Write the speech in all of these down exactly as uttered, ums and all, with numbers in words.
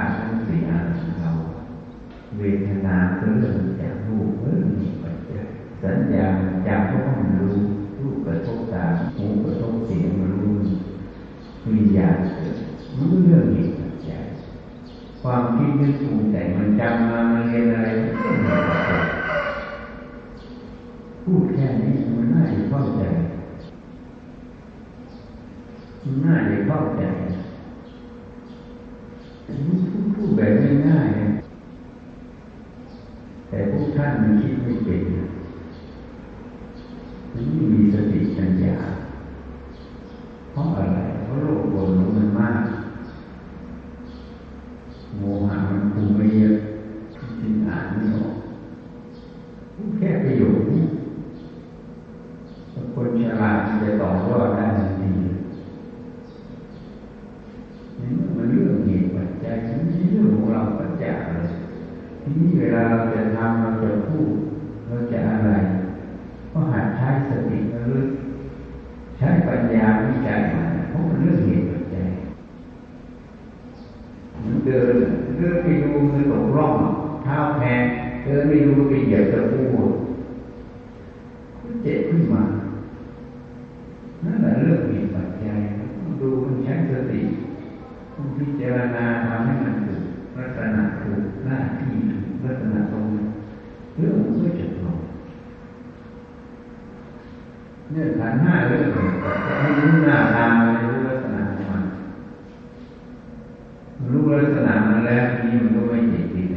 าตุทั้งสี่อาหารของเราเวทนาเกิดจากรูปเกิดมาจากสัญญาจากพวกมันรู้รูปกระทบตาหูกระทบเสียงมันรู้วิญญาณเกิดรู้เรื่องเหตุปัจจัยความคิดนึกปรุงแต่งมันจำมามันเรียนอะไรพูดแค่นี้มันน่าจะเข้าใจมันน่าจะเข้าใจพูดแบบง่ายๆแต่พวกท่านมันคิดไม่เป็นมันไม่มีสติปัญญาเพราะอะไรเพราะโลกบนหลงมันมากโมหะมันคุมไม่เยอะจึงอ่านไม่ออกพูดแค่ประโยคนี้คนฉลาดจะต่อยอดได้ทันทีนี่มันเรื่องเหตุปัจจัยมันไม่ใช่เรื่องของเราปัจจัยเลยทีนี้เวลาเราจะทำเราจะพูดเราจะอะไรก็หัดใช้สติระลึกใช้ปัญญาวิจัยมันเพราะมันเรื่องเหตุปัจจัยมันเดินเดินไปดูมันตกร่องเท้าแพงเดินไปดูไปเหยียบตะปูเจ็บขึ้นมานั่นแหละเรื่องเหตุปัจจัยดูมันใช้สติพิจารณาทำให้มันถูกลักษณะถูกหน้าที่ถูกลักษณะตรงเรื่องมันก็จะตรงเนี่ยฐานห้าเรื่องให้รู้หน้าตาให้รู้ลักษณะของมันรู้ลักษณะมันแล้วนี้มันก็ไม่ติดยึด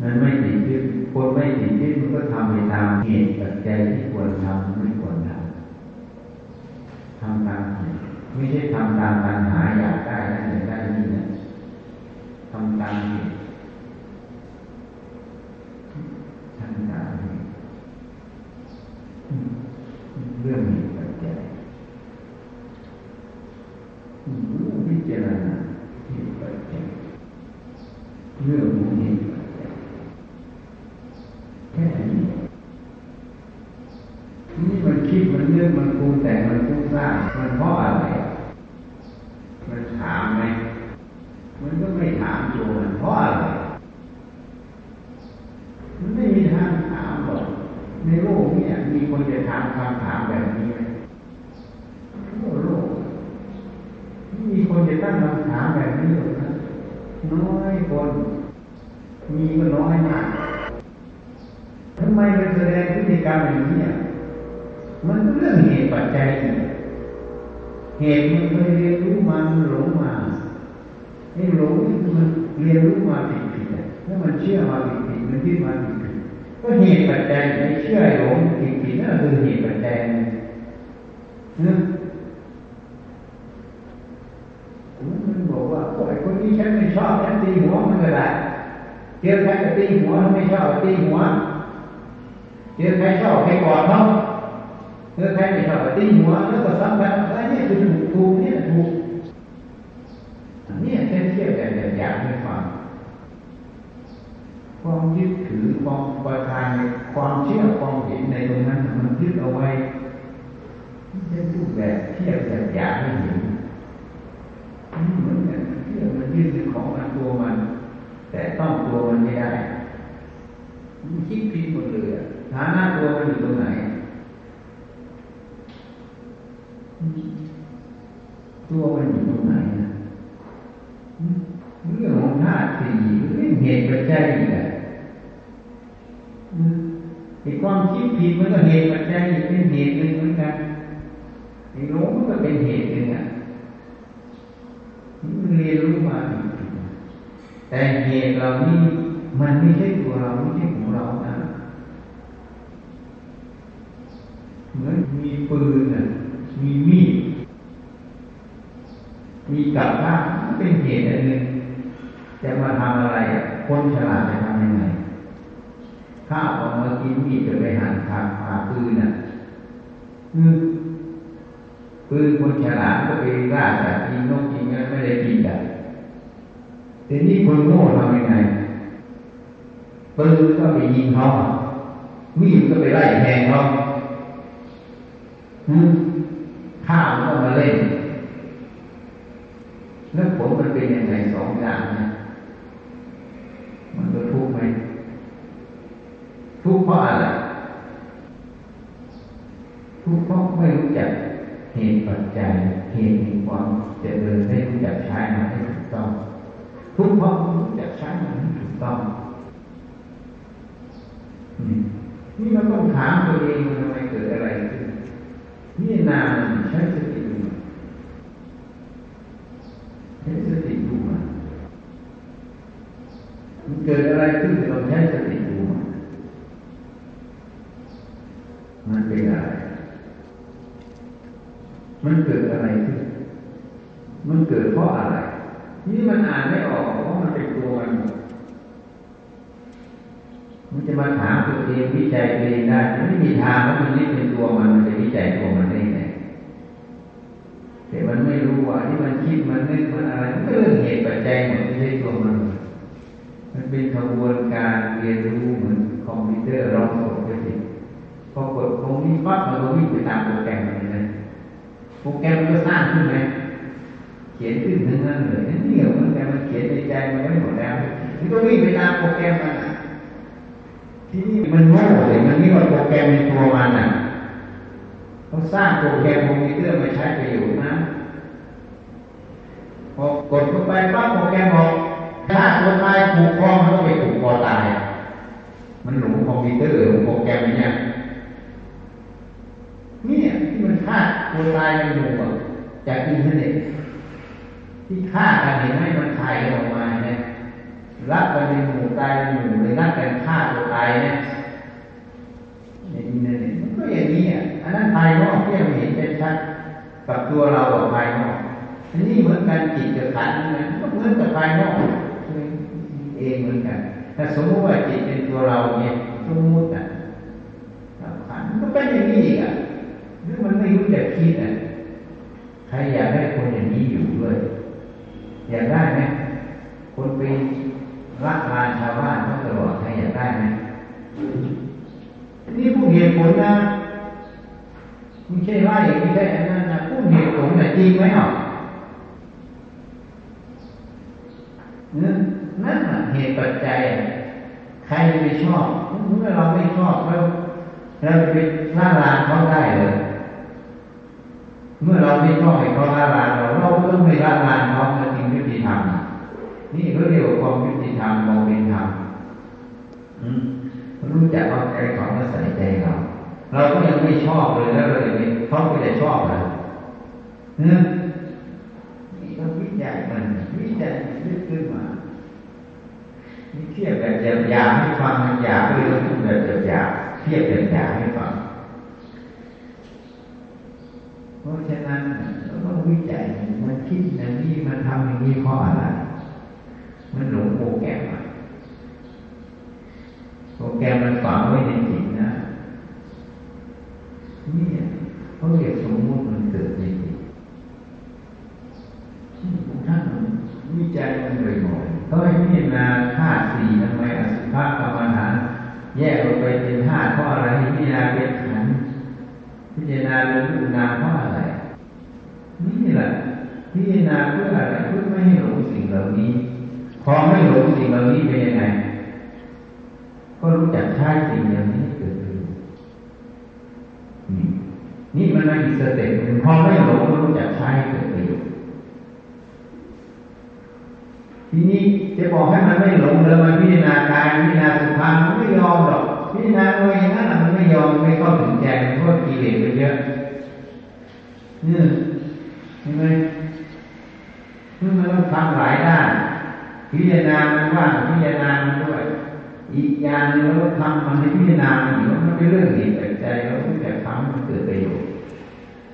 มันไม่ติดยึดคนไม่ติดยึดมันก็ทำไปตามเหตุปัจจัยที่ควรทำไม่ควรทำทำตามเหตุไม่ใช่ทำตามปัญหาอยากได้นั่นอยากได้นี่นะทำตามเหตุทำตามเหตุเรื่องเหตุปัจจัยรู้พิจารณาเหตุปัจจัยเรื่องของเหตุปัจจัยแค่นี้นี่มันคิดมันเรื่องมันปรุงแต่งมันฟุ้งซ่านมันเพราะอะไรมันถามไหมมันก็ไม่ถามตัวมันเพราะอะไรมันไม่มีทางถามหรอกในโลกเนี่ยมีคนจะถามคำถามแบบนี้ไหมทั่วโลกมีคนจะตั้งคำถามแบบนี้หรอกนะน้อยคนมีก็น้อยมากทำไมมันแสดงพฤติกรรมอย่างนี้มันเรื่องเหตุปัจจัยเหตุมันเคยเรียนรู้มามันหลงมาไอ้หลงนี่คือมันเรียนรู้มาผิดผิดแล้วมันเชื่อมาผิดผิดมันคิดมาผิดผิดก็เหตุปัจจัยไอ้เชื่อหลงผิดผิดนั่นคือเหตุปัจจัยนะมันบอกว่าไอ้คนนี้ฉันไม่ชอบฉันตีหัวมันก็ได้เจอใครก็ตีหัวถ้าไม่ชอบตีหัวเจอใครชอบใครกอดเขาเมื่อใครไม่ชอบตีหัวแล้วก็ซ้ำแบบอะไรเนี่ยคือถูกถูกเนี่ยถูกนี่แค่เทียบแต่แต่อยากให้ฟังความยึดถือความประทานความเชื่อความเห็นในตรงนั้นมันยึดเอาไว้ที่จะพูดแบบเทียบแต่อยากให้เห็นเหมือนกันเทียบมันยึดในของมันตัวมันแต่ต้องตัวมันไม่ได้มันคิดผิดหมดเลยฐานะตัวมันอยู่ตรงไหนตัวมันอยู่ตรงไหนนะเรื่องของธาตุสี่เรื่องเหตุปัจจัยนี่แหละไอ้ความคิดผิดมันก็เหตุปัจจัยเป็นเหตุหนึ่งเหมือนกันไอ้หลงมันก็เป็นเหตุหนึ่งอ่ะมันเรียนรู้มาแต่เหตุเหล่านี้มันไม่ใช่ตัวเราไม่ใช่ของเรานะเหมือนมีปืนอ่ะมีมีดมีกับข้าวเป็นเหตุอันหนึ่งจะมาทำอะไรคนฉลาดจะทำยังไงข้าวออกมากินมีดจะไปหันทางหาปืนน่ะปืนคนฉลาดก็ไปล่าสัตว์กินนกกินงั้นไม่ได้กินแต่ทีนี้คนโง่ทำยังไงปืนก็ไปยิงเขามีดก็ไปไล่แทงเขาข้าวก็มาเล่นแล้วผลมันเป็นยังไง สองอย่างนะมันก็ทุกข์ไหมทุกข์เพราะอะไรทุกข์เพราะไม่รู้จักเหตุปัจจัยเหตุแห่งความเจริญไม่รู้จักใช้มันให้ถูกต้องทุกข์เพราะไม่รู้จักใช้มันให้ถูกต้องนี่เราต้องถามตัวเองทำไมเกิดอะไรขึ้นนี่นามใช้สติดูใช้สติดูมันเกิดอะไรขึ้นเราใช้สติดูมันมันเป็นอะไรมันเกิดอะไรขึ้นมันเกิดเพราะอะไรนี่มันอ่านไม่ออกเพราะมันเป็นตัวมันมันจะมาถามตัวเองวิจัยตัวเองได้มันไม่มีทางว่ามันนี่เป็นตัวมันมันจะวิจัยตัวมันได้ไงแต่มันไม่รู้ว่าที่มันคิดมันนึกมันอะไรมันก็เรื่องเหตุปัจจัยหมดไม่ใช่ตัวมันมันเป็นกระบวนการเรียนรู้เหมือนคอมพิวเตอร์ร้องสดไปสิพอกดตรงนี้ปั๊บมันก็วิ่งไปตามโปรแกรมมันเลยนะโปรแกรมก็สร้างขึ้นไหมเขียนขึ้นทั้งนั้นเลยนี่เหรอมันแต่มันเขียนในใจมันไม่หมดแล้วมันก็วิ่งไปตามโปรแกรมมันที่นี่มันโง่เลยมันนี่ว่าโปรแกรมในตัวมันอ่ะเขาสร้างโปรแกรมคอมพิวเตอร์มาใช้ประโยชน์นะพอกดเข้าไปปั๊บโปรแกรมบอกฆ่าตัวตายผูกคอมันก็ไปผูกคอตายมันหลงคอมพิวเตอร์หลงโปรแกรมเนี่ยเนี่ยที่มันฆ่าตัวตายมันหลงจากอินเทอร์เน็ตที่ฆ่ากันเห็นไหมมันถ่ายออกมาเนี่ยรักกันในหมู่ตายในหมู่เลยรักกันฆ่าตัวตายเนี่ยในอินเทอร์เน็ตมันก็อย่างนี้อ่ะอันนั้นภายนอกที่เราเห็นได้ชัดกับตัวเรากับภายนอกอันนี้เหมือนกันจิตกับขันธ์นะก็เหมือนกับภายนอกเองเหมือนกันถ้าสมมติว่าจิตเป็นตัวเราเนี่ยสมมติอ่ะขันธ์ก็เป็นอย่างนี้อ่ะหรือมันไม่รู้จักคิดอ่ะใครอยากได้คนอย่างนี้อยู่ด้วยอยากได้ไหมคนไปรักลานชาวบ้านเขาตลอดใครอยากได้ไหมนี่ผู้เหตุผลนะไม่ใช่ว่าอย่างนี้ใช่อันนั้นนะผู้เหตุผลไหนจริงไหมหรอนั่นนั่นเหตุปัจจัยใครจะไปชอบเมื่อเราไม่ชอบแล้วเราจะไปล่าลานเขาได้หรือเมื่อเราไม่ชอบให้เขาล่าลานเราเราต้องไปล่าลานเขาจริงยุติธรรมนี่เขาเรียกว่าความยุติธรรมมองเป็นธรรมรู้จักว่าใครเขามาใส่ใจเราเราก็ยังไม่ชอบเลยแล้วเราจะไปเขาก็จะชอบนะเนี่ยนี่เขาวิจัยมันวิจัยยึดขึ้นมานี่เทียบแบบหยาบๆให้ฟังหยาบเลยแล้วพูดแบบหยาบเทียบแบบหยาบให้ฟังเพราะฉะนั้นเราต้องวิจัยมันคิดอย่างนี้มันทำอย่างนี้เพราะอะไรมันหลงโปรแกรมอ่ะโปรแกรมมันฝังไว้ในจิตนะนี่เขาเรียกสมมติมันเกิดในจิตท่านวิจัยมันเลยหมดเขาให้พิจารณาธาตุสี่ทำไมอสุภะกรรมฐานแยกออกไปเป็นธาตุเพราะอะไรพิจารณาเป็นขันธ์พิจารณาลงอุณาเพราะอะไรนี่แหละพิจารณาเพื่ออะไรเพื่อไม่ให้หลงสิ่งเหล่านี้พอไม่หลงสิ่งเหล่านี้เป็นยังไงก็รู้จักใช้สิ่งเหล่านี้เกิดขึ้นนี่มันในอิสระเป็นพอไม่หลงก็รู้จักใช้เกิดประโยชน์ทีนี้จะบอกให้มันไม่หลงเลยมันพิจารณากายพิจารณาสุภาพมันไม่ยอมหรอกพิจารณาโดยอย่างนั้นมันไม่ยอมไม่เข้าถึงใจมันก็กิเลสไปเยอะเนี่ยเห็นไหมเมื่อมันทำหลายด้านพิจารณามันว่าพิจารณามันด้วยอีกอย่างหนึ่งเราทำมันในพิจารณามันอยู่มันเป็นเรื่องเหตุปัจจัยเราต้องแต่ทำมันเกิดประโยชน์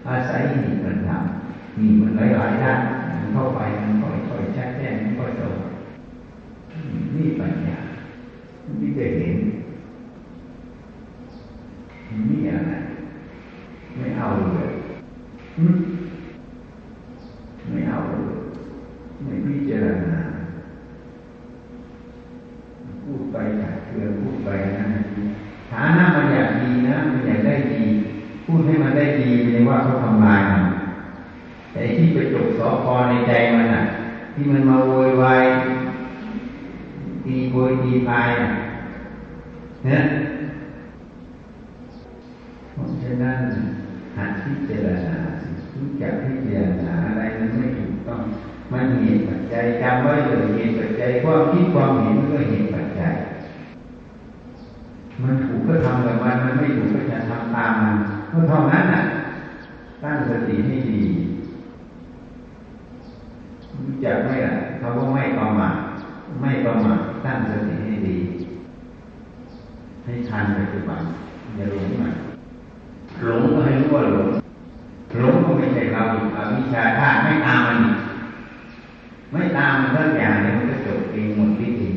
อาศัยเหตุมันทำมีมันหลายๆด้านมันเข้าไปมันค่อยๆแช่แช่มันค่อยโตนี่ปัญญาที่จะเห็นนี่อะไรไม่เอาเลยไม่เอาเลยไม่พิจารณาพูดไปขาดเกลือพูดไปนะฐานะมันอยากดีนะมันอยากได้ดีพูดให้มันได้ดีไม่ว่าเขาทำลายมันแต่ที่ไปจบสอคอในใจมันอ่ะ ที่มันมาโวยวายตีโวยตีพายเนี่ยเพราะฉะนั้นหัดพิจารณารู้จักพิจารณาอะไรมันไม่ถูกต้องมันเหตุปัจจัยจำไว้เลยเหตุปัจจัยความคิดความเห็นก็เหตุปัจจัยมันถูกก็ทำแต่มันมันไม่ถูกก็จะทำตามมันก็เท่านั้นน่ะตั้งสติให้ดีรู้จักไหมล่ะเขาว่าไม่ประมาทไม่ประมาทตั้งสติให้ดีให้ทันปัจจุบันอย่าหลงมันหลงก็ให้รู้ว่าหลงหลงก็ไม่ใช่เราอวิชชาธาตุไม่ตามมันไม่ตามมันสักอย่างเลยมันก็จบเองหมดที่จริง